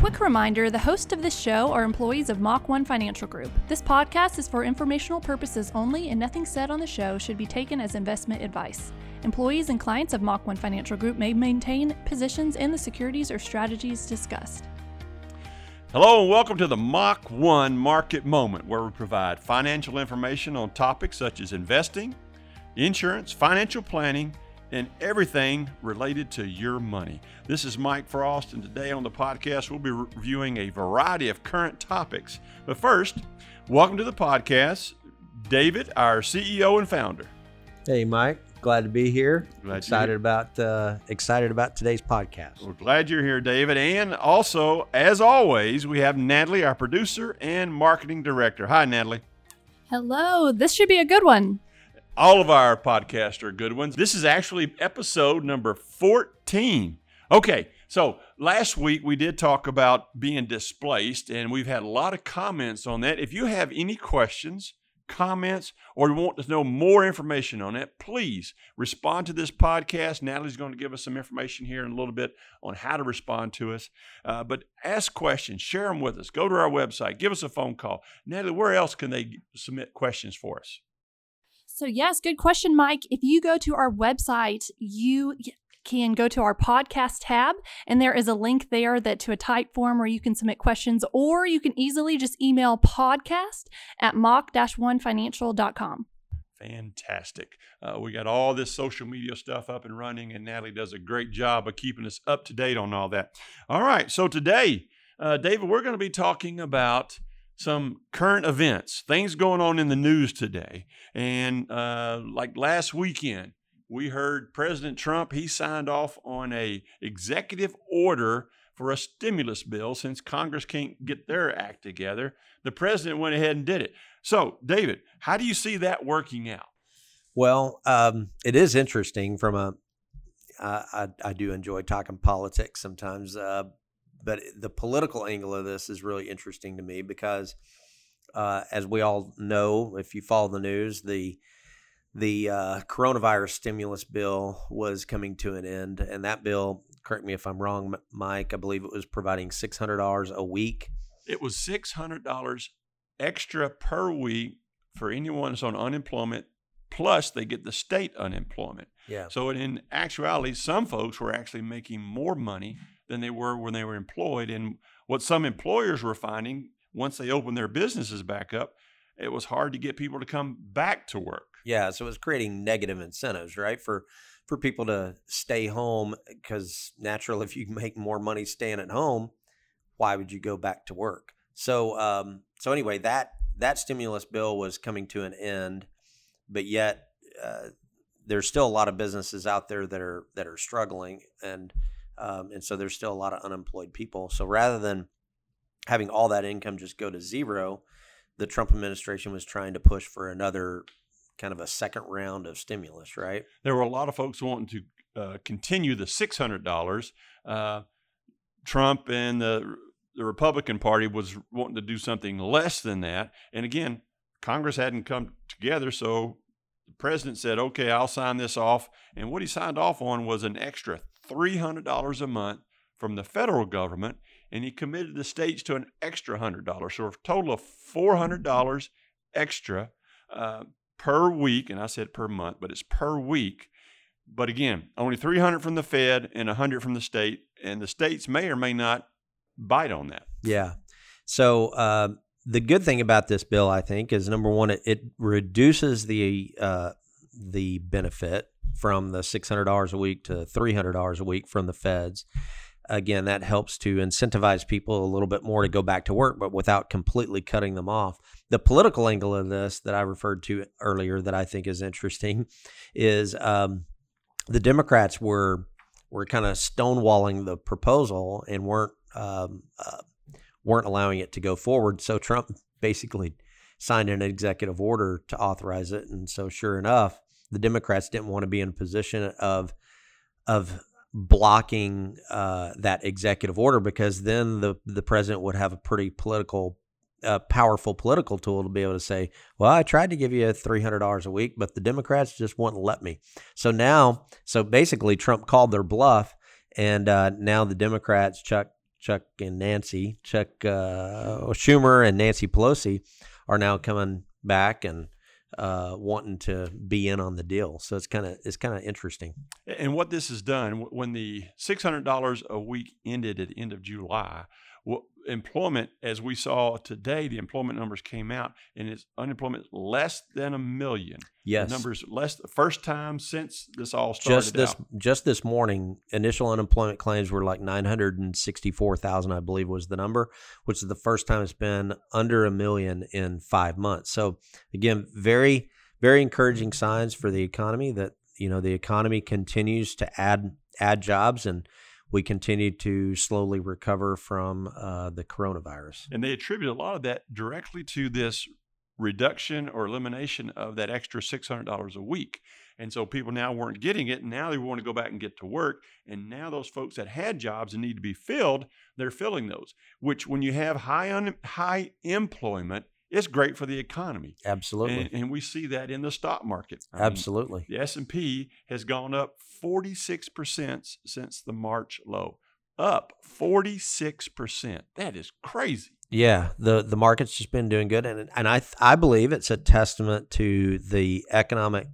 quick reminder, the hosts of this show are employees of Mach 1 Financial Group. This podcast is for informational purposes only, and nothing said on the show should be taken as investment advice. Employees and clients of Mach 1 Financial Group may maintain positions in the securities or strategies discussed. Hello and welcome to the Mach 1 Market Moment, where we provide financial information on topics such as investing, insurance, financial planning, and everything related to your money. This is Mike Frost, and today on the podcast, we'll be reviewing a variety of current topics. But first, welcome to the podcast, David, our CEO and founder. Hey, Mike. Glad to be here. Excited about today's podcast. We're glad you're here, David. And also, as always, we have Natalie, our producer and marketing director. Hi, Natalie. Hello. This should be a good one. All of our podcasts are good ones. This is actually episode number 14. Okay, so last week we did talk about being displaced, and we've had a lot of comments on that. If you have any questions, comments, or want to know more information on it, please respond to this podcast. Natalie's going to give us some information here in a little bit on how to respond to us. But ask questions, share them with us. Go to our website, give us a phone call. Natalie, where else can they submit questions for us? So yes, good question, Mike. If you go to our website, you can go to our podcast tab, and there is a link there that to a type form where you can submit questions, or you can easily just email podcast@mach-1financial.com. Fantastic. We got all this social media stuff up and running, and Natalie does a great job of keeping us up to date on all that. All right. So today, David, we're going to be talking about some current events, things going on in the news today. And like last weekend, we heard President Trump, he signed off on an executive order for a stimulus bill since Congress can't get their act together. The president went ahead and did it. So, David, how do you see that working out? Well, it is interesting from I do enjoy talking politics sometimes, but the political angle of this is really interesting to me because, as we all know, if you follow the news, the coronavirus stimulus bill was coming to an end, and that bill, correct me if I'm wrong, Mike, I believe it was providing $600 a week. It was $600 extra per week for anyone that's on unemployment, plus they get the state unemployment. Yeah. So in actuality, some folks were actually making more money than they were when they were employed. And what some employers were finding, once they opened their businesses back up, it was hard to get people to come back to work. Yeah, so it was creating negative incentives, right, for people to stay home, because naturally, if you make more money staying at home, why would you go back to work? So anyway, that stimulus bill was coming to an end, but yet there's still a lot of businesses out there that are struggling, and so there's still a lot of unemployed people. So rather than having all that income just go to zero, the Trump administration was trying to push for another kind of a second round of stimulus, right? There were a lot of folks wanting to continue the $600. Trump and the Republican Party was wanting to do something less than that. And again, Congress hadn't come together, so the president said, okay, I'll sign this off. And what he signed off on was an extra $300 a month from the federal government, and he committed the states to an extra $100. So a total of $400 extra per week, and I said per month, but it's per week. But again, only $300 from the Fed and $100 from the state, and the states may or may not bite on that. Yeah. So the good thing about this bill, I think, is number one, it reduces the benefit from the $600 a week to $300 a week from the feds. Again, that helps to incentivize people a little bit more to go back to work, but without completely cutting them off. The political angle of this that I referred to earlier that I think is interesting is the Democrats were kind of stonewalling the proposal and weren't allowing it to go forward. So Trump basically signed an executive order to authorize it. And so sure enough, the Democrats didn't want to be in a position of blocking that executive order, because then the president would have a pretty powerful political tool to be able to say, well, I tried to give you $300 a week, but the Democrats just wouldn't let me. So basically Trump called their bluff, and now the Democrats, Chuck Chuck and Nancy, Schumer and Nancy Pelosi are now coming back and wanting to be in on the deal. So it's kind of interesting. And what this has done, when the $600 a week ended at the end of July, employment, as we saw today, the employment numbers came out, and it's unemployment less than 1 million. Yes, the numbers less. The first time since this all started. Just this morning, initial unemployment claims were like 964,000, I believe, was the number, which is the first time it's been under 1 million in 5 months. So again, very, very encouraging signs for the economy that the economy continues to add jobs and. We continue to slowly recover from the coronavirus. And they attribute a lot of that directly to this reduction or elimination of that extra $600 a week. And so people now weren't getting it. And now they want to go back and get to work. And now those folks that had jobs and need to be filled, they're filling those, which when you have high employment, it's great for the economy. Absolutely. And we see that in the stock market. Absolutely. The S&P has gone up 46% since the March low. Up 46%. That is crazy. Yeah, the market's just been doing good. And I believe it's a testament to the economic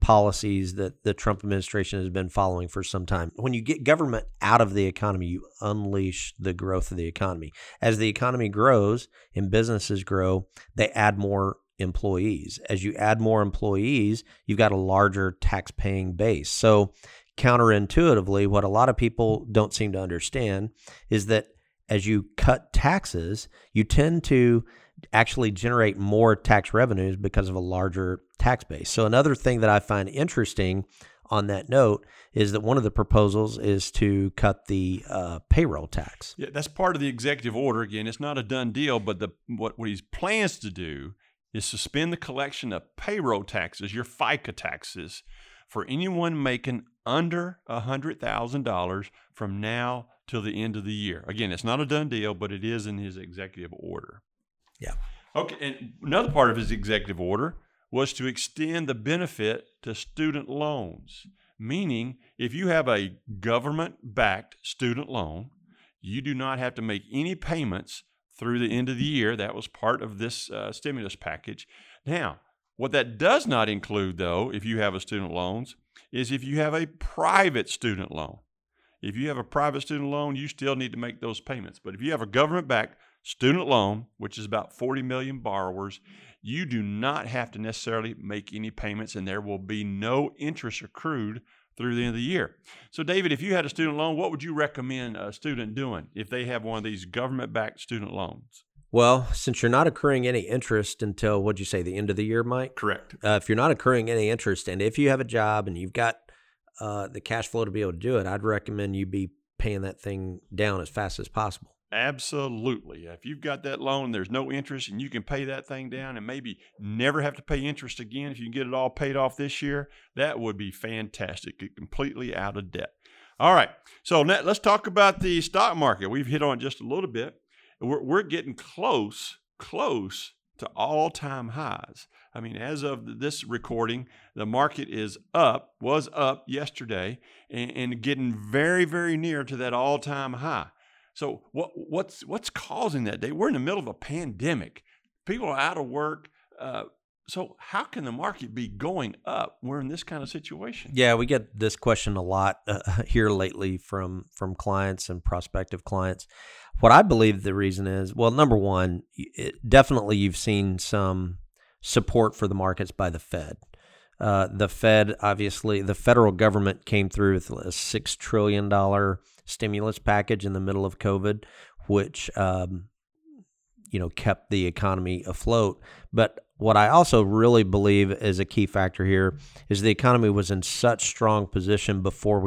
policies that the Trump administration has been following for some time. When you get government out of the economy, you unleash the growth of the economy. As the economy grows and businesses grow, they add more employees. As you add more employees, you've got a larger tax-paying base. So counterintuitively, what a lot of people don't seem to understand is that as you cut taxes, you tend to actually generate more tax revenues because of a larger tax base. So another thing that I find interesting on that note is that one of the proposals is to cut the payroll tax. Yeah, that's part of the executive order. Again, it's not a done deal, but what he plans to do is suspend the collection of payroll taxes, your FICA taxes, for anyone making under $100,000 from now till the end of the year. Again, it's not a done deal, but it is in his executive order. Yeah. Okay. And another part of his executive order was to extend the benefit to student loans, meaning if you have a government-backed student loan, you do not have to make any payments through the end of the year. That was part of this stimulus package. Now, what that does not include, though, if you have a student loans, is if you have a private student loan. If you have a private student loan, you still need to make those payments. But if you have a government-backed student loan, which is about 40 million borrowers, you do not have to necessarily make any payments, and there will be no interest accrued through the end of the year. So, David, if you had a student loan, what would you recommend a student doing if they have one of these government-backed student loans? Well, since you're not accruing any interest until, what'd you say, the end of the year, Mike? Correct. If you're not accruing any interest, and if you have a job and you've got the cash flow to be able to do it, I'd recommend you be paying that thing down as fast as possible. Absolutely. If you've got that loan, there's no interest, and you can pay that thing down and maybe never have to pay interest again if you can get it all paid off this year, that would be fantastic. You're completely out of debt. All right. So let's talk about the stock market. We've hit on it just a little bit. We're getting close to all-time highs. I mean, as of this recording, the market was up yesterday, and getting very, very near to that all-time high. So what's causing that, Dave? We're in the middle of a pandemic. People are out of work. So how can the market be going up? We're in this kind of situation. Yeah, we get this question a lot here lately from clients and prospective clients. What I believe the reason is, well, number one, definitely you've seen some support for the markets by the Fed. The Fed, obviously, the federal government came through with a $6 trillion stimulus package in the middle of COVID, which, kept the economy afloat. But what I also really believe is a key factor here is the economy was in such strong position before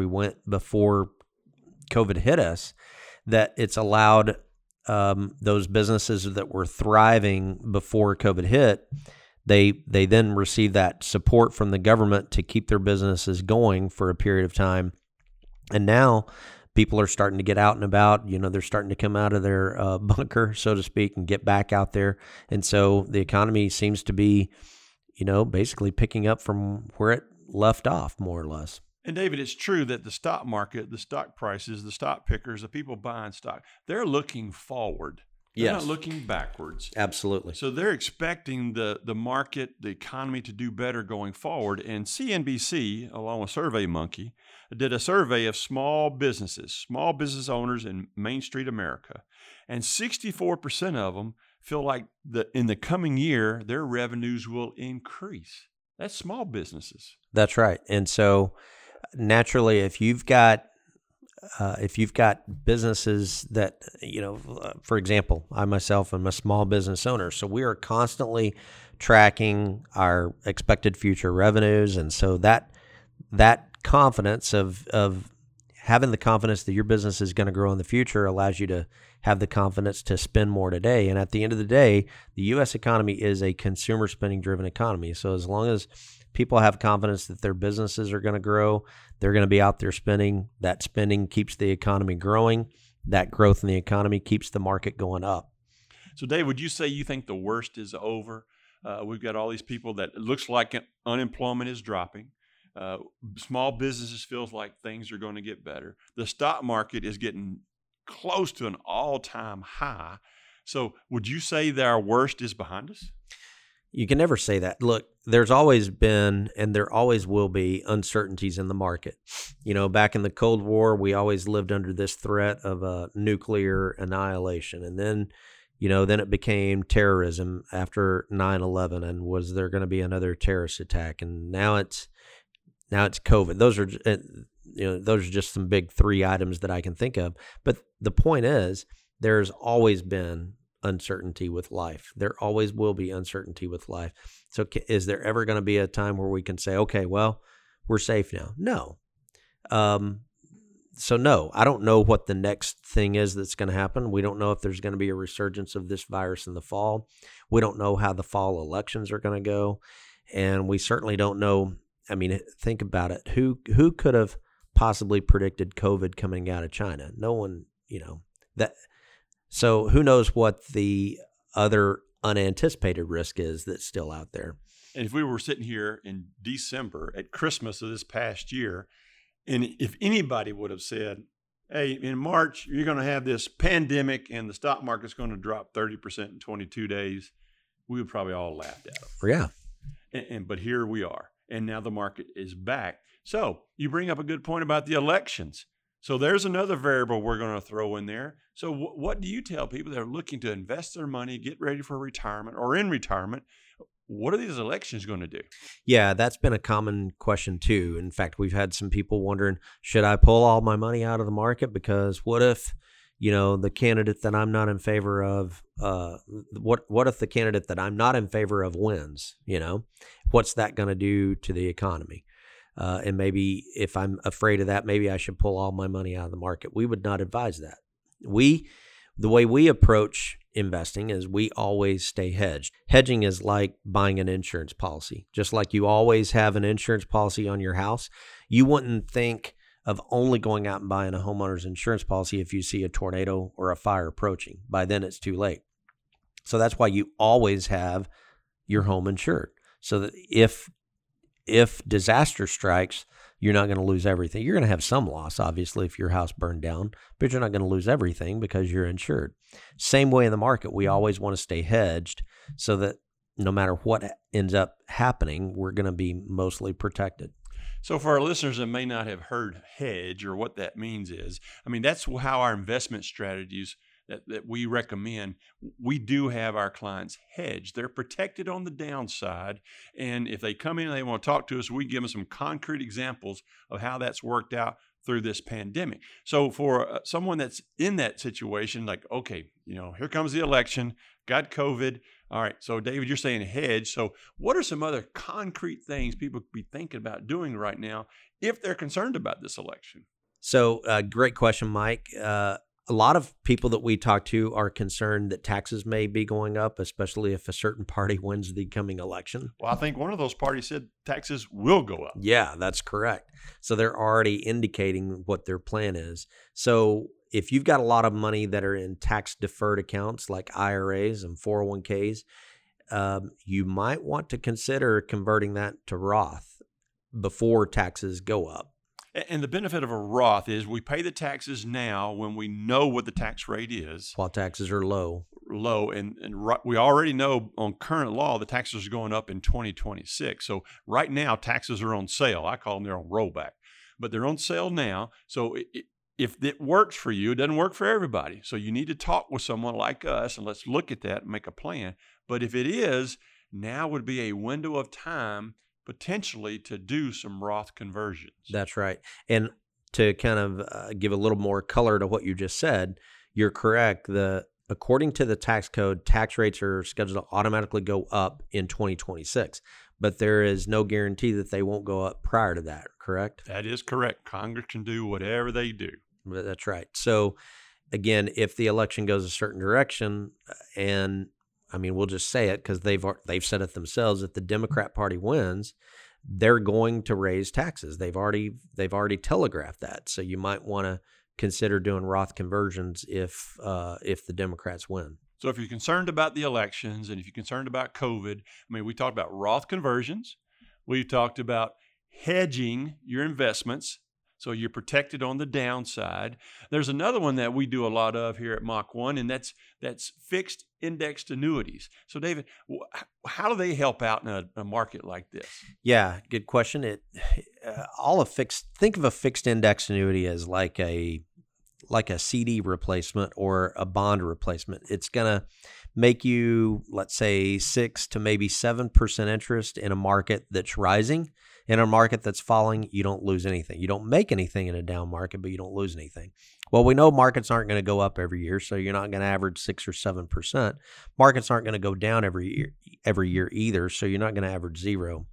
COVID hit us that it's allowed those businesses that were thriving before COVID hit. They then receive that support from the government to keep their businesses going for a period of time. And now people are starting to get out and about. They're starting to come out of their bunker, so to speak, and get back out there. And so the economy seems to be, basically picking up from where it left off, more or less. And David, it's true that the stock market, the stock prices, the stock pickers, the people buying stock, they're looking forward. They're not looking backwards. Absolutely. So they're expecting the market, the economy to do better going forward. And CNBC, along with SurveyMonkey, did a survey of small business owners in Main Street America. And 64% of them feel like in the coming year, their revenues will increase. That's small businesses. That's right. And so naturally, if you've got businesses that, for example, I myself am a small business owner, so we are constantly tracking our expected future revenues. And so that confidence of having the confidence that your business is going to grow in the future allows you to have the confidence to spend more today. And at the end of the day, the U.S. economy is a consumer spending driven economy. So as long as people have confidence that their businesses are going to grow, they're going to be out there spending. That spending keeps the economy growing. That growth in the economy keeps the market going up. So Dave, would you say you think the worst is over? We've got all these people that it looks like unemployment is dropping. Small businesses feels like things are going to get better. The stock market is getting close to an all-time high. So would you say that our worst is behind us? You can never say that. Look, there's always been and there always will be uncertainties in the market. Back in the Cold War, we always lived under this threat of a nuclear annihilation. And then, then it became terrorism after 9/11, and was there going to be another terrorist attack? And now it's COVID. Those are just some big three items that I can think of. But the point is, there's always been uncertainty with life. There always will be uncertainty with life. So is there ever going to be a time where we can say, okay, well, we're safe now? No. So no, I don't know what the next thing is that's going to happen. We don't know if there's going to be a resurgence of this virus in the fall. We don't know how the fall elections are going to go. And we certainly don't know. I mean, think about it. Who could have possibly predicted COVID coming out of China? No one, that. So who knows what the other unanticipated risk is that's still out there. And if we were sitting here in December at Christmas of this past year, and if anybody would have said, hey, in March, you're going to have this pandemic and the stock market's going to drop 30% in 22 days, we would probably all laughed at them. Yeah. But here we are. And now the market is back. So you bring up a good point about the elections. So there's another variable we're going to throw in there. So what do you tell people that are looking to invest their money, get ready for retirement or in retirement? What are these elections going to do? Yeah, that's been a common question too. In fact, we've had some people wondering, should I pull all my money out of the market? Because what if, the candidate that I'm not in favor of, what if the candidate that I'm not in favor of wins? What's that going to do to the economy? And maybe if I'm afraid of that, maybe I should pull all my money out of the market. We would not advise that. The way we approach investing is we always stay hedged. Hedging is like buying an insurance policy. Just like you always have an insurance policy on your house, you wouldn't think of only going out and buying a homeowner's insurance policy if you see a tornado or a fire approaching. By then it's too late. So that's why you always have your home insured, so that if disaster strikes, you're not going to lose everything. You're going to have some loss, obviously, if your house burned down, but you're not going to lose everything because you're insured. Same way in the market, we always want to stay hedged so that no matter what ends up happening, we're going to be mostly protected. So for our listeners that may not have heard hedge or what that means is, that's how our investment strategies that we recommend, we do have our clients hedged. They're protected on the downside. And if they come in and they want to talk to us, we give them some concrete examples of how that's worked out through this pandemic. So for someone that's in that situation, like, okay, here comes the election, got COVID. All right. So David, you're saying hedge. So what are some other concrete things people could be thinking about doing right now if they're concerned about this election? So great question, Mike. A lot of people that we talk to are concerned that taxes may be going up, especially if a certain party wins the coming election. Well, I think one of those parties said taxes will go up. Yeah, that's correct. So they're already indicating what their plan is. So if you've got a lot of money that are in tax deferred accounts like IRAs and 401ks, you might want to consider converting that to Roth before taxes go up. And the benefit of a Roth is we pay the taxes now when we know what the tax rate is. While taxes are low. Low. And we already know on current law the taxes are going up in 2026. So right now taxes are on sale. I call them they're on rollback. But they're on sale now. So if it works for you, it doesn't work for everybody. So you need to talk with someone like us and let's look at that and make a plan. But if it is, now would be a window of time potentially to do some Roth conversions. That's right. And to kind of give a little more color to what you just said, you're correct. According to the tax code, tax rates are scheduled to automatically go up in 2026, but there is no guarantee that they won't go up prior to that, correct? That is correct. Congress can do whatever they do. That's right. So again, if the election goes a certain direction, and I mean, we'll just say it because they've said it themselves. If the Democrat Party wins, they're going to raise taxes. They've already telegraphed that. So you might want to consider doing Roth conversions if the Democrats win. So if you're concerned about the elections and if you're concerned about COVID, I mean, we talked about Roth conversions. We've talked about hedging your investments, so you're protected on the downside. There's another one that we do a lot of here at Mach 1, and that's fixed indexed annuities. So David, how do they help out in a market like this? Yeah, good question. Think of a fixed indexed annuity as like a CD replacement or a bond replacement. It's going to make you, let's say, 6 to maybe 7% interest in a market that's rising. In a market that's falling, you don't lose anything. You don't make anything in a down market, but you don't lose anything. Well, we know markets aren't going to go up every year, so you're not going to average 6 or 7%. Markets aren't going to go down every year either, so you're not going to average zero.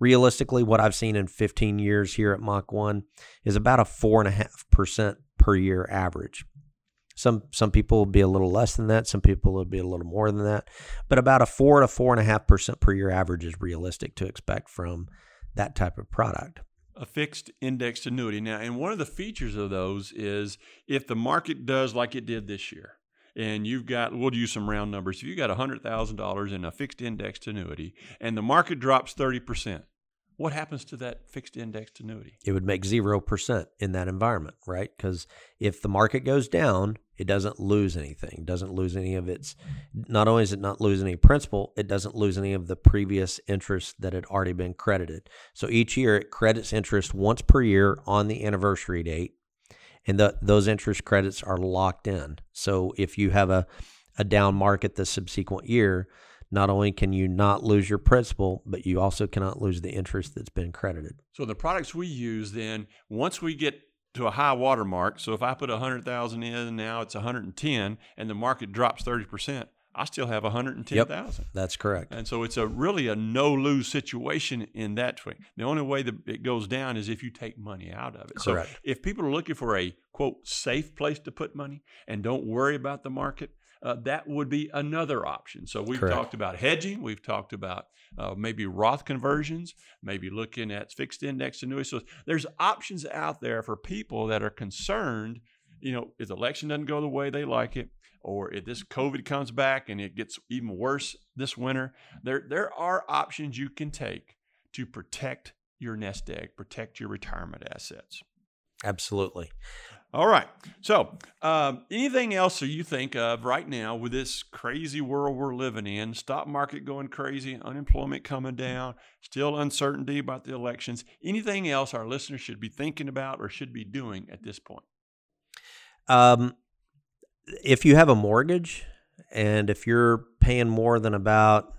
Realistically, what I've seen in 15 years here at Mach 1 is about a 4.5% per year average. Some people will be a little less than that. Some people will be a little more than that. But about a 4 to 4.5% per year average is realistic to expect from that type of product. A fixed indexed annuity. Now, and one of the features of those is if the market does like it did this year, and you've got, we'll use some round numbers, if you've got $100,000 in a fixed indexed annuity and the market drops 30%, what happens to that fixed indexed annuity? It would make 0% in that environment, right? Because if the market goes down, it doesn't lose anything, doesn't lose any of its, not only does it not lose any principal, it doesn't lose any of the previous interest that had already been credited. So each year it credits interest once per year on the anniversary date, and those interest credits are locked in. So if you have a down market the subsequent year, not only can you not lose your principal, but you also cannot lose the interest that's been credited. So the products we use then, once we get to a high water mark, so if I put 100,000 in, now it's 110, and the market drops 30%, I still have 110,000. Yep, that's correct. And so it's really a no-lose situation in that way. The only way that it goes down is if you take money out of it. Correct. So if people are looking for a, quote, safe place to put money and don't worry about the market, that would be another option. So we've talked about hedging. We've talked about maybe Roth conversions, maybe looking at fixed index annuities. So there's options out there for people that are concerned, you know, if the election doesn't go the way they like it, or if this COVID comes back and it gets even worse this winter, there are options you can take to protect your nest egg, protect your retirement assets. Absolutely. All right. So anything else that you think of right now with this crazy world we're living in, stock market going crazy, unemployment coming down, still uncertainty about the elections, anything else our listeners should be thinking about or should be doing at this point? If you have a mortgage and if you're paying more than about,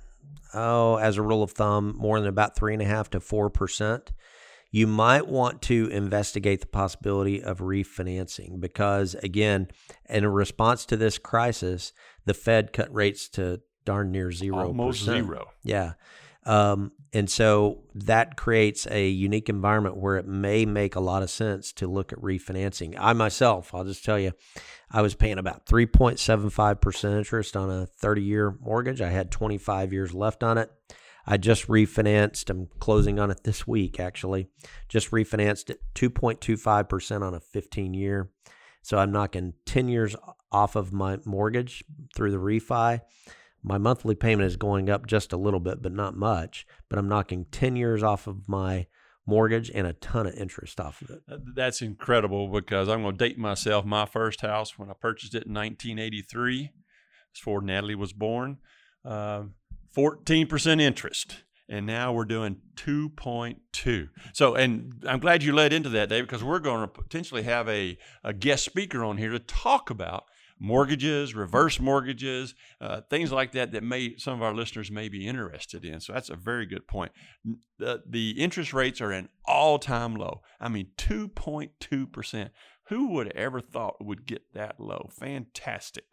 as a rule of thumb, more than about 3.5 to 4%, you might want to investigate the possibility of refinancing because, again, in response to this crisis, the Fed cut rates to darn near 0%. Almost zero. Yeah. And so that creates a unique environment where it may make a lot of sense to look at refinancing. I myself, I'll just tell you, I was paying about 3.75% interest on a 30-year mortgage. I had 25 years left on it. I just refinanced, I'm closing on it this week actually, just refinanced at 2.25% on a 15-year. So I'm knocking 10 years off of my mortgage through the refi. My monthly payment is going up just a little bit, but not much, but I'm knocking 10 years off of my mortgage and a ton of interest off of it. That's incredible, because I'm going to date myself. My first house, when I purchased it in 1983, before Natalie was born, 14% interest. And now we're doing 2.2. So, and I'm glad you led into that, David, because we're going to potentially have a guest speaker on here to talk about mortgages, reverse mortgages, things like that that may some of our listeners may be interested in. So that's a very good point. The interest rates are an all-time low. I mean, 2.2%. Who would have ever thought would get that low? Fantastic.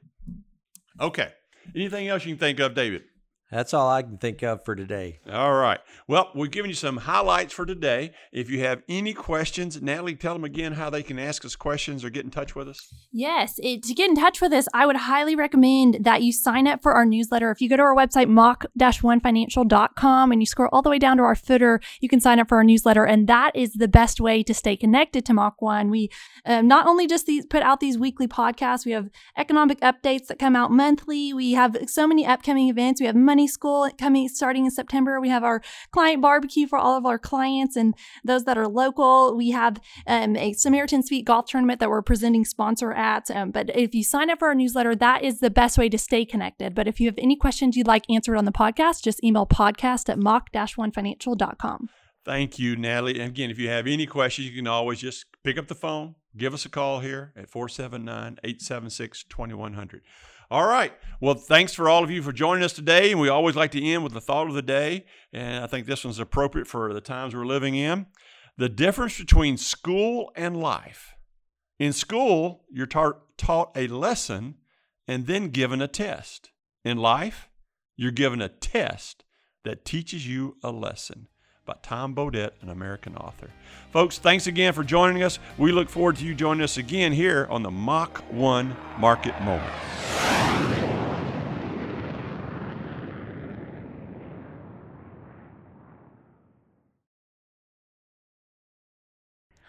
Okay. Anything else you can think of, David? That's all I can think of for today. All right. Well, we've given you some highlights for today. If you have any questions, Natalie, tell them again how they can ask us questions or get in touch with us. Yes. To get in touch with us, I would highly recommend that you sign up for our newsletter. If you go to our website, mach-1financial.com, and you scroll all the way down to our footer, you can sign up for our newsletter. And that is the best way to stay connected to Mach 1. We not only just put out these weekly podcasts, we have economic updates that come out monthly. We have so many upcoming events. We have money school starting in September. We have our client barbecue for all of our clients and those that are local. We have a Samaritan's Feet golf tournament that we're presenting sponsor at. But if you sign up for our newsletter, that is the best way to stay connected. But if you have any questions you'd like answered on the podcast, just email podcast@mach-1financial.com. Thank you, Natalie. And again, if you have any questions, you can always just pick up the phone, give us a call here at 479-876-2100. All right. Well, thanks for all of you for joining us today. And we always like to end with the thought of the day. And I think this one's appropriate for the times we're living in. The difference between school and life. In school, you're taught a lesson and then given a test. In life, you're given a test that teaches you a lesson. By Tom Bodette, an American author. Folks, thanks again for joining us. We look forward to you joining us again here on the Mach 1 Market Moment.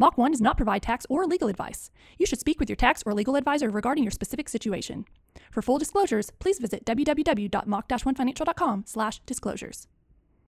Mach 1 does not provide tax or legal advice. You should speak with your tax or legal advisor regarding your specific situation. For full disclosures, please visit www.mach-1financial.com/disclosures.